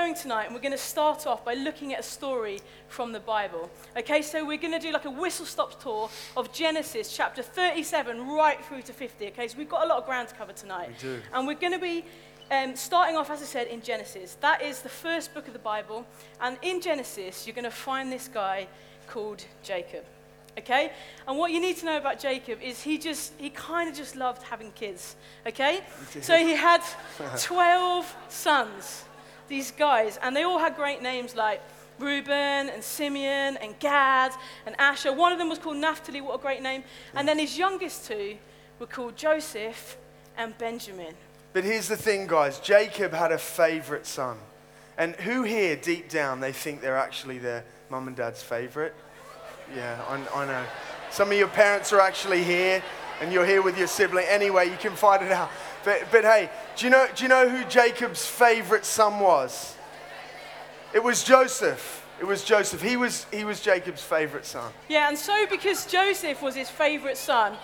going tonight, and we're going to start off by looking at a story from the Bible. Okay, so we're going to do like a whistle-stop tour of Genesis chapter 37 right through to 50. Okay, so we've got a lot of ground to cover tonight. We do. And we're going to be starting off, as I said, in Genesis. That is the first book of the Bible. And in Genesis, you're going to find this guy called Jacob. Okay? And what you need to know about Jacob is he kind of just loved having kids. Okay? So he had 12 sons, these guys, and they all had great names like Reuben and Simeon and Gad and Asher. One of them was called Naphtali, what a great name. And then his youngest two were called Joseph and Benjamin. But here's the thing, guys. Jacob had a favorite son. And who here, deep down, they think they're actually their mum and dad's favorite? Yeah, I know. Some of your parents are actually here, and you're here with your sibling. Anyway, you can find it out. But hey, do you know who Jacob's favorite son was? It was Joseph. It was Joseph. He was Jacob's favorite son. Yeah, and so because Joseph was his favorite son,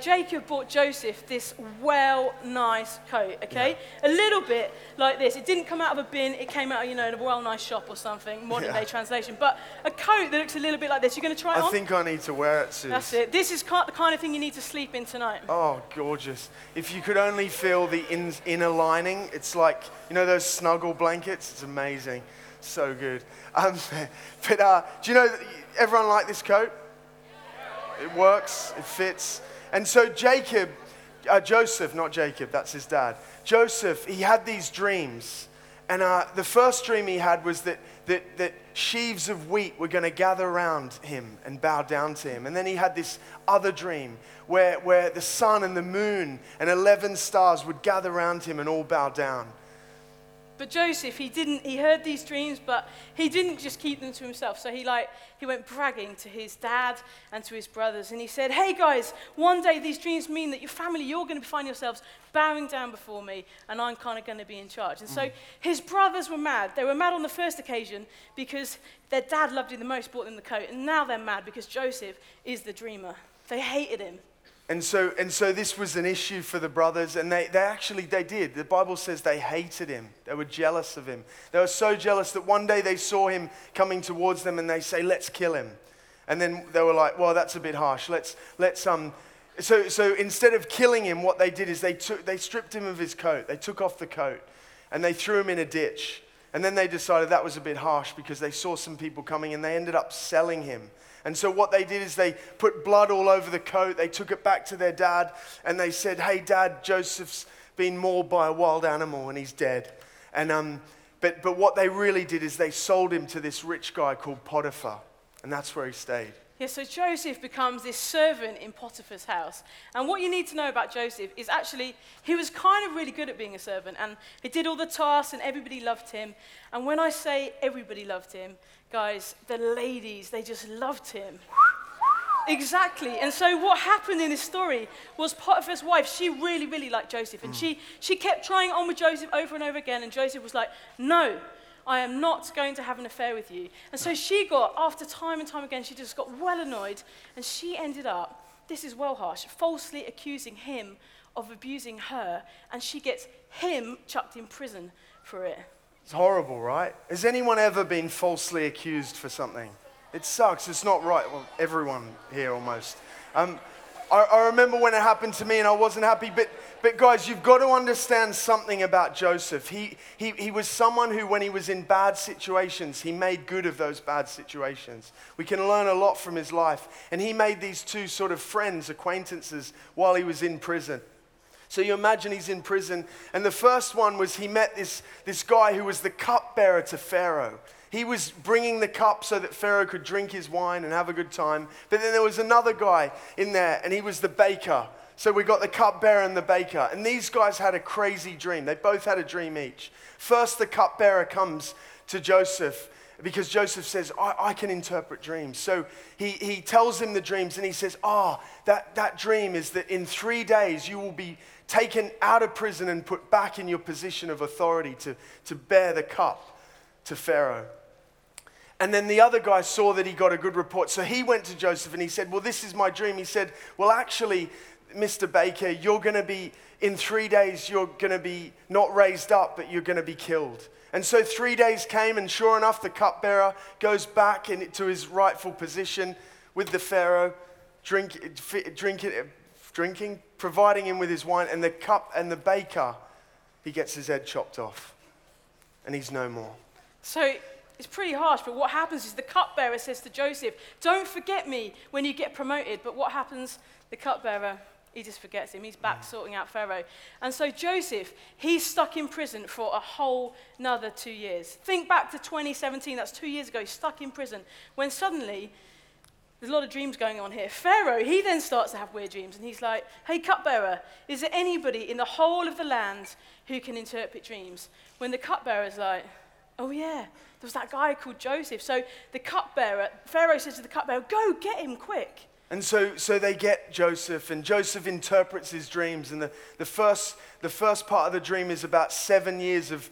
Jacob bought Joseph this nice coat, okay? Yeah. A little bit like this. It didn't come out of a bin. It came out of, in a nice shop or something, modern-day translation. But a coat that looks a little bit like this. You're going to try it on? I think I need to wear it, Suze. That's it. This is the kind of thing you need to sleep in tonight. Oh, gorgeous. If you could only feel the inner lining, it's like, those snuggle blankets? It's amazing. So good. Do you know, everyone liked this coat? It works. It fits. And so Joseph, not Jacob, that's his dad. Joseph, he had these dreams. And the first dream he had was that sheaves of wheat were going to gather around him and bow down to him. And then he had this other dream where the sun and the moon and 11 stars would gather around him and all bow down. But Joseph, he heard these dreams, but he didn't just keep them to himself. So he went bragging to his dad and to his brothers. And he said, hey guys, one day these dreams mean that your family, you're going to find yourselves bowing down before me, and I'm kind of going to be in charge. And so his brothers were mad. They were mad on the first occasion because their dad loved him the most, bought them the coat. And now they're mad because Joseph is the dreamer. They hated him. And so this was an issue for the brothers, and they did. The Bible says they hated him. They were jealous of him. They were so jealous that one day they saw him coming towards them, and they say, "Let's kill him." And then they were like, "Well, that's a bit harsh. Let's." So instead of killing him, what they did is they stripped him of his coat. They took off the coat, and they threw him in a ditch. And then they decided that was a bit harsh because they saw some people coming, and they ended up selling him. And so what they did is they put blood all over the coat. They took it back to their dad, and they said, "Hey, Dad, Joseph's been mauled by a wild animal, and he's dead." And but what they really did is they sold him to this rich guy called Potiphar, and that's where he stayed. Yeah, so Joseph becomes this servant in Potiphar's house. And what you need to know about Joseph is actually he was kind of really good at being a servant, and he did all the tasks, and everybody loved him. And when I say everybody loved him, guys, the ladies, they just loved him. Exactly. And so what happened in this story was Potiphar's wife, she really, really liked Joseph, and she kept trying on with Joseph over and over again, and Joseph was like, "No, I am not going to have an affair with you." And so she got, after time and time again, she just got well annoyed, and she ended up, this is well harsh, falsely accusing him of abusing her, and she gets him chucked in prison for it. It's horrible, right? Has anyone ever been falsely accused for something? It sucks. It's not right. Well, everyone here almost. I remember when it happened to me, and I wasn't happy, but guys, you've got to understand something about Joseph. He was someone who, when he was in bad situations, he made good of those bad situations. We can learn a lot from his life, and he made these two sort of friends, acquaintances, while he was in prison. So you imagine he's in prison, and the first one was he met this guy who was the cupbearer to Pharaoh. He was bringing the cup so that Pharaoh could drink his wine and have a good time. But then there was another guy in there, and he was the baker. So we got the cupbearer and the baker. And these guys had a crazy dream. They both had a dream each. First, the cupbearer comes to Joseph because Joseph says, I can interpret dreams. So he tells him the dreams, and he says, that dream is that in 3 days you will be taken out of prison and put back in your position of authority to bear the cup to Pharaoh. And then the other guy saw that he got a good report. So he went to Joseph and he said, "Well, this is my dream." He said, "Well, actually, Mr. Baker, you're going to be, in 3 days, you're going to be not raised up, but you're going to be killed." And so 3 days came, and sure enough, the cupbearer goes back into his rightful position with the Pharaoh, drinking, providing him with his wine, and the cup and the baker, he gets his head chopped off, and he's no more. So it's pretty harsh, but what happens is the cupbearer says to Joseph, "Don't forget me when you get promoted." But what happens? The cupbearer, he just forgets him. He's back sorting out Pharaoh. And so Joseph, he's stuck in prison for a whole another 2 years. Think back to 2017, that's 2 years ago, stuck in prison, when suddenly, there's a lot of dreams going on here. Pharaoh, he then starts to have weird dreams, and he's like, "Hey, cupbearer, is there anybody in the whole of the land who can interpret dreams?" When the cupbearer's like, "Oh yeah, there was that guy called Joseph." So the cupbearer, Pharaoh says to the cupbearer, "Go get him quick." And so they get Joseph, and Joseph interprets his dreams. And the first part of the dream is about 7 years of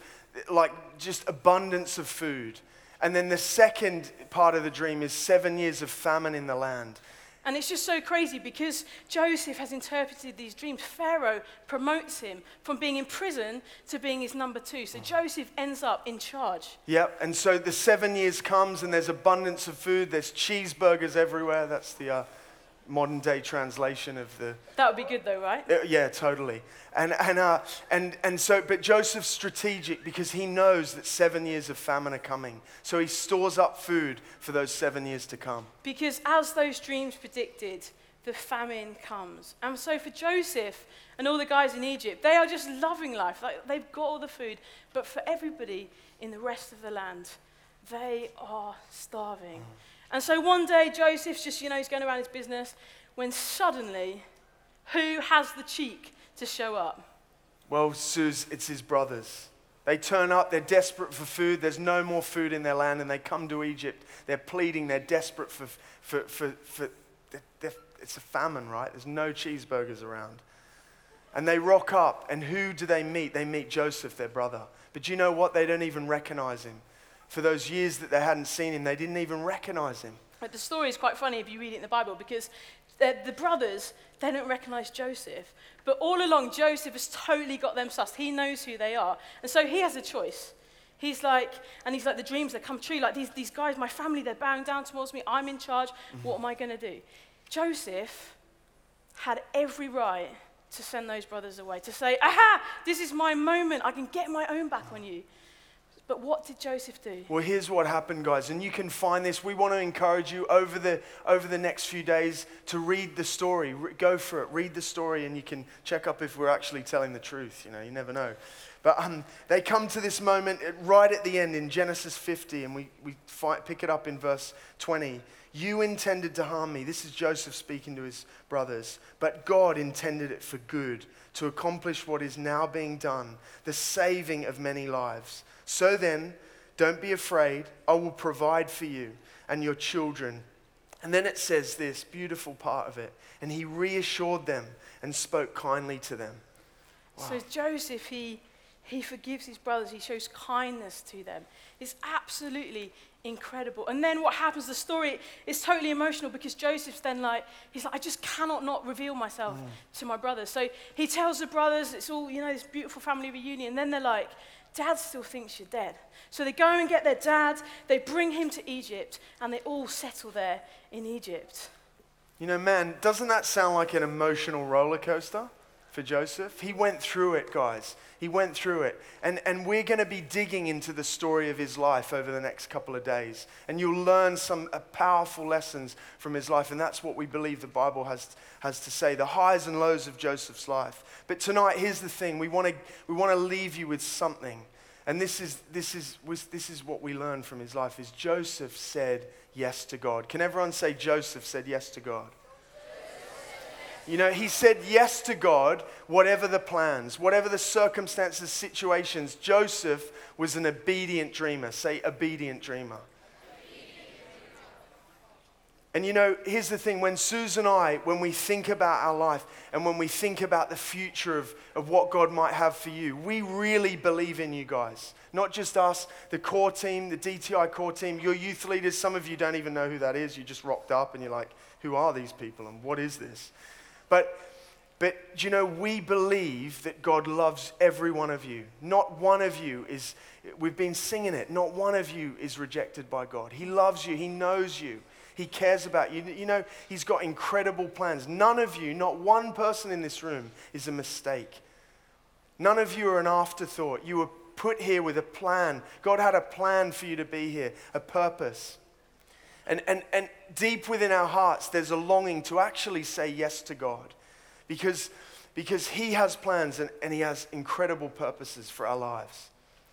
like just abundance of food. And then the second part of the dream is 7 years of famine in the land. And it's just so crazy because Joseph has interpreted these dreams. Pharaoh promotes him from being in prison to being his number two. So Joseph ends up in charge. Yep, and so the 7 years comes and there's abundance of food. There's cheeseburgers everywhere. That's the modern day translation of the... That would be good though, right? Yeah, totally. But Joseph's strategic because he knows that 7 years of famine are coming. So he stores up food for those 7 years to come. Because as those dreams predicted, the famine comes. And so for Joseph and all the guys in Egypt, they are just loving life. Like, they've got all the food. But for everybody in the rest of the land, they are starving. And so one day, Joseph's just, he's going around his business, when suddenly, who has the cheek to show up? Well, Suze, it's his brothers. They turn up, they're desperate for food, there's no more food in their land, and they come to Egypt. They're pleading, they're desperate for it's a famine, right? There's no cheeseburgers around. And they rock up, and who do they meet? They meet Joseph, their brother. But you know what? They don't even recognize him. For those years that they hadn't seen him, they didn't even recognize him. But the story is quite funny if you read it in the Bible because the brothers, they don't recognize Joseph. But all along, Joseph has totally got them sussed. He knows who they are. And so he has a choice. He's like the dreams that come true. Like these guys, my family, they're bowing down towards me. I'm in charge. Mm-hmm. What am I going to do? Joseph had every right to send those brothers away, to say, "Aha, this is my moment. I can get my own back on you." But what did Joseph do? Well, here's what happened, guys, and you can find this. We want to encourage you over the next few days to read the story. Go for it. Read the story, and you can check up if we're actually telling the truth. You never know. But they come to this moment right at the end in Genesis 50, and we pick it up in verse 20. "You intended to harm me." This is Joseph speaking to his brothers. "But God intended it for good, to accomplish what is now being done, the saving of many lives. So then, don't be afraid. I will provide for you and your children." And then it says this beautiful part of it. "And he reassured them and spoke kindly to them." Wow. So Joseph, he forgives his brothers. He shows kindness to them. It's absolutely incredible. And then what happens, the story is totally emotional because Joseph's then like, he's like, "I just cannot not reveal myself to my brothers." So he tells the brothers, it's all, this beautiful family reunion. And then they're like, "Dad still thinks you're dead." So they go and get their dad, they bring him to Egypt, and they all settle there in Egypt. Man, doesn't that sound like an emotional roller coaster for Joseph? He went through it, guys. He went through it. And we're going to be digging into the story of his life over the next couple of days. And you'll learn some powerful lessons from his life. And that's what we believe the Bible has to say, the highs and lows of Joseph's life. But tonight, here's the thing. We want to leave you with something. And this is what we learn from his life, is Joseph said yes to God. Can everyone say Joseph said yes to God? He said yes to God, whatever the plans, whatever the circumstances, situations. Joseph was an obedient dreamer. Say, obedient dreamer. And here's the thing. When Suze and I, when we think about our life and when we think about the future of what God might have for you, we really believe in you guys. Not just us, the core team, the DTI core team, your youth leaders. Some of you don't even know who that is. You just rocked up and you're like, "Who are these people and what is this?" But But you know, we believe that God loves every one of you. Not one of you is, we've been singing it, not one of you is rejected by God. He loves you, He knows you, He cares about you. You know, He's got incredible plans. None of you, not one person in this room is a mistake. None of you are an afterthought. You were put here with a plan. God had a plan for you to be here, a purpose. And deep within our hearts, there's a longing to actually say yes to God because He has plans and He has incredible purposes for our lives.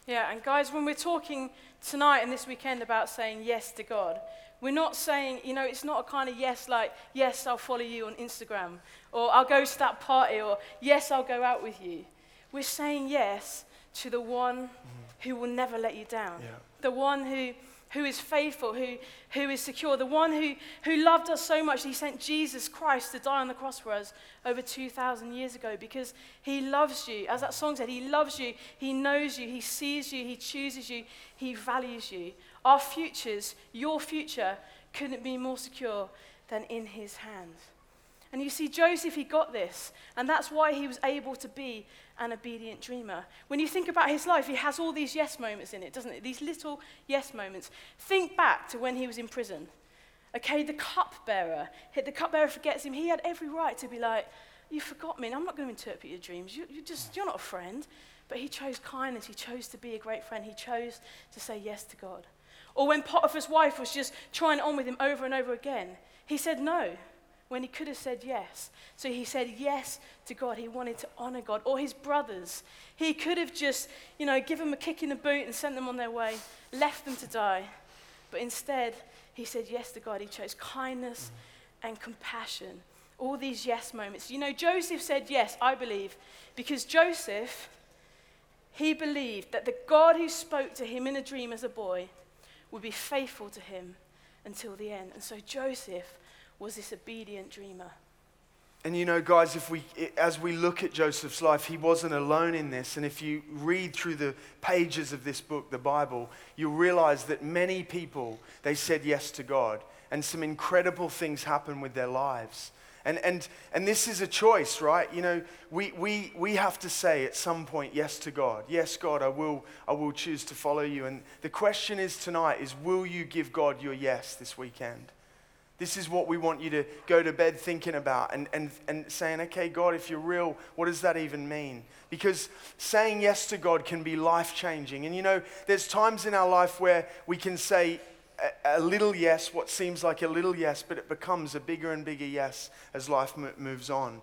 Yeah, and guys, when we're talking tonight and this weekend about saying yes to God, we're not saying, you know, it's not a kind of yes like, yes, I'll follow you on Instagram, or I'll go to that party, or yes, I'll go out with you. We're saying yes to the one who will never let you down, the one who is faithful, who is secure, the one who loved us so much, He sent Jesus Christ to die on the cross for us over 2,000 years ago because He loves you. As that song said, He loves you, He knows you, He sees you, He chooses you, He values you. Our futures, your future, couldn't be more secure than in His hands. And you see, Joseph, he got this, and that's why he was able to be an obedient dreamer. When you think about his life, he has all these yes moments in it, doesn't it? These little yes moments. Think back to when he was in prison. Okay, the cupbearer forgets him. He had every right to be like, you forgot me, and I'm not going to interpret your dreams. You're not a friend. But he chose kindness. He chose to be a great friend. He chose to say yes to God. Or when Potiphar's wife was just trying on with him over and over again, he said no when he could have said yes. So he said yes to God. He wanted to honor God. Or his brothers. He could have just, you know, given them a kick in the boot and sent them on their way, left them to die. But instead, he said yes to God. He chose kindness and compassion. All these yes moments. You know, Joseph said yes, I believe, because Joseph, he believed that the God who spoke to him in a dream as a boy would be faithful to him until the end. And so Joseph was this obedient dreamer. And you know, guys, as we look at Joseph's life, he wasn't alone in this. And if you read through the pages of this book, the Bible, you'll realize that many people, they said yes to God. And some incredible things happened with their lives. And this is a choice, right? You know, we have to say at some point yes to God. Yes, God, I will choose to follow you. And the question is tonight is, will you give God your yes this weekend? This is what we want you to go to bed thinking about and saying, okay, God, if you're real, what does that even mean? Because saying yes to God can be life-changing. And you know, there's times in our life where we can say a little yes, what seems like a little yes, but it becomes a bigger and bigger yes as life moves on.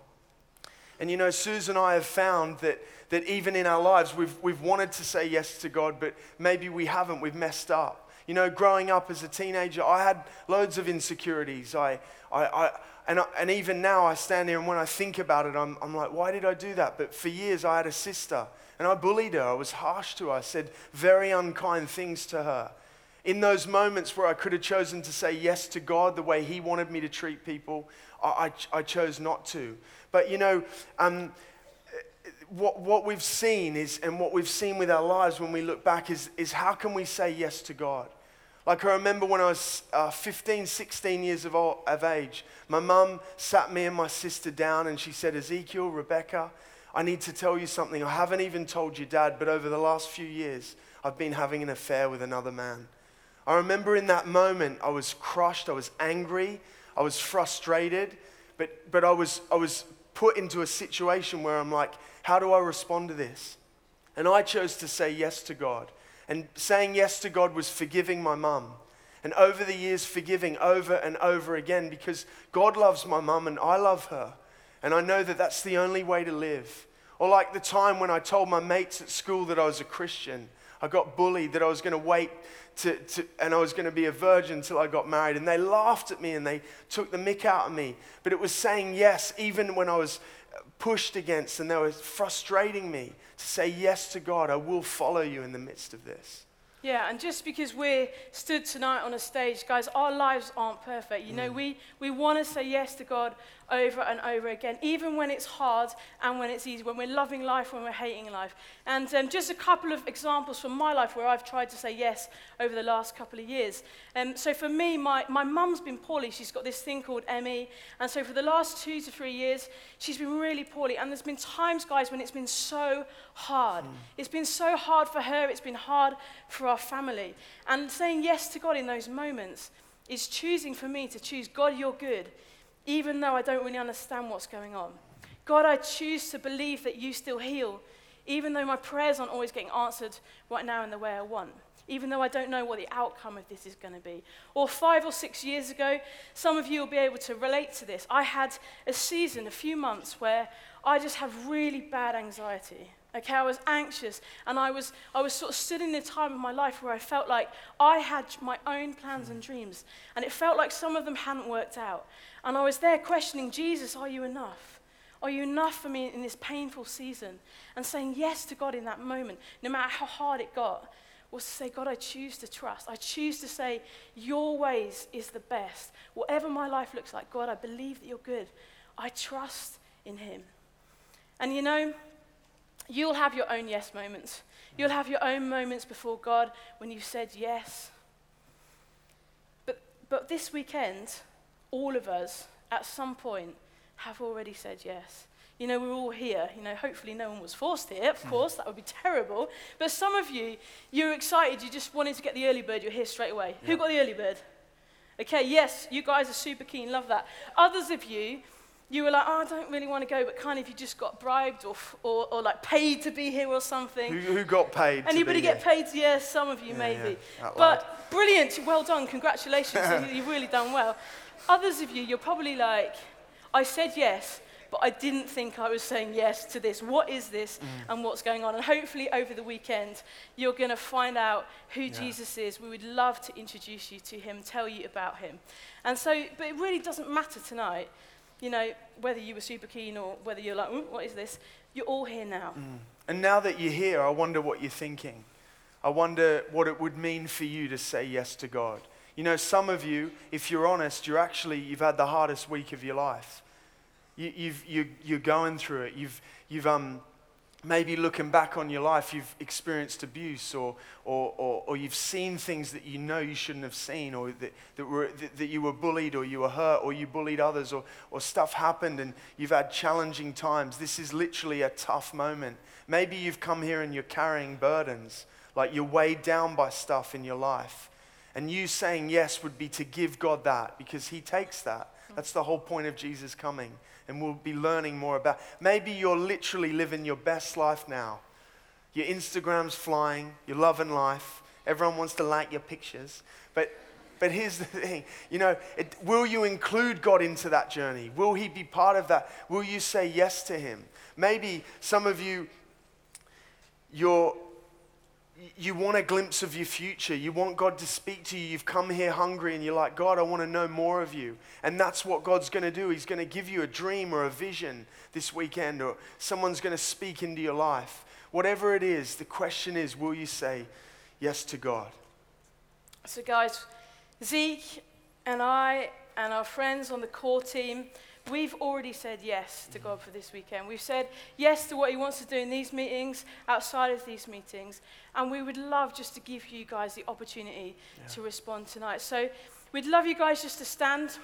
And you know, Suze and I have found that even in our lives, we've wanted to say yes to God, but maybe we haven't, we've messed up. You know, growing up as a teenager, I had loads of insecurities. And even now I stand here and when I think about it, I'm like, why did I do that? But for years I had a sister and I bullied her. I was harsh to her. I said very unkind things to her. In those moments where I could have chosen to say yes to God the way He wanted me to treat people, I chose not to. But you know, what we've seen is, and what we've seen with our lives when we look back is how can we say yes to God? Like I remember when I was 15, 16 years of age, my mum sat me and my sister down and she said, Ezekiel, Rebecca, I need to tell you something. I haven't even told your dad, but over the last few years, I've been having an affair with another man. I remember in that moment, I was crushed, I was angry, I was frustrated, but I was put into a situation where I'm like, how do I respond to this? And I chose to say yes to God. And saying yes to God was forgiving my mum. And over the years, forgiving over and over again because God loves my mum and I love her. And I know that that's the only way to live. Or like the time when I told my mates at school that I was a Christian. I got bullied that I was going to wait and I was going to be a virgin until I got married. And they laughed at me and they took the mick out of me. But it was saying yes, even when I was pushed against and they were frustrating me, to say yes to God, I will follow you in the midst of this. Yeah, and just because we're stood tonight on a stage, guys, our lives aren't perfect. You know, we want to say yes to God over and over again, even when it's hard and when it's easy, when we're loving life, when we're hating life. And just a couple of examples from my life where I've tried to say yes over the last couple of years. So for me, my mum's been poorly. She's got this thing called ME. And so for the last 2 to 3 years, she's been really poorly. And there's been times, guys, when it's been so hard. It's been so hard for her. It's been hard for our family. And saying yes to God in those moments is choosing, for me, to choose, God, you're good, even though I don't really understand what's going on. God, I choose to believe that you still heal, even though my prayers aren't always getting answered right now in the way I want, even though I don't know what the outcome of this is going to be. Or 5 or 6 years ago, some of you will be able to relate to this. I had a season, a few months, where I just have really bad anxiety. Okay, I was anxious, and I was sort of stood in a time of my life where I felt like I had my own plans and dreams, and it felt like some of them hadn't worked out. And I was there questioning, Jesus, are you enough? Are you enough for me in this painful season? And saying yes to God in that moment, no matter how hard it got, was to say, God, I choose to trust. I choose to say, your ways is the best. Whatever my life looks like, God, I believe that you're good. I trust in him. And you know, you'll have your own yes moments. You'll have your own moments before God when you said yes. But this weekend, all of us at some point have already said yes. You know, we're all here. You know, hopefully no one was forced here. Of course, that would be terrible. But some of you, you're excited. You just wanted to get the early bird. You're here straight away. Yeah. Who got the early bird? Okay, yes, you guys are super keen. Love that. Others of you, you were like, oh, I don't really want to go, but kind of you just got bribed or like paid to be here or something. Who got paid? Anybody get paid? Yeah, some of you maybe. Yeah, but brilliant, well done, congratulations, you've really done well. Others of you, you're probably like, I said yes, but I didn't think I was saying yes to this. What is this and what's going on? And hopefully over the weekend, you're going to find out who Jesus is. We would love to introduce you to him, tell you about him. And so, but it really doesn't matter tonight. You know, whether you were super keen or whether you're like, what is this? You're all here now. And now that you're here, I wonder what you're thinking. I wonder what it would mean for you to say yes to God. You know, some of you, if you're honest, you've had the hardest week of your life. You're going through it. You've maybe looking back on your life, you've experienced abuse or you've seen things that you know you shouldn't have seen, or that you were bullied, or you were hurt, or you bullied others, or stuff happened and you've had challenging times. This is literally a tough moment. Maybe you've come here and you're carrying burdens, like you're weighed down by stuff in your life. And you saying yes would be to give God that, because he takes that. That's the whole point of Jesus coming. And we'll be learning more about. Maybe you're literally living your best life now. Your Instagram's flying. You're loving life. Everyone wants to like your pictures. But here's the thing. You know, will you include God into that journey? Will he be part of that? Will you say yes to him? Maybe some of you, you want a glimpse of your future. You want God to speak to you. You've come here hungry and you're like, God, I want to know more of you. And that's what God's going to do. He's going to give you a dream or a vision this weekend, or someone's going to speak into your life. Whatever it is, the question is, will you say yes to God? So guys, Zeke and I and our friends on the core team, we've already said yes to God for this weekend. We've said yes to what he wants to do in these meetings, outside of these meetings. And we would love just to give you guys the opportunity to respond tonight. So we'd love you guys just to stand.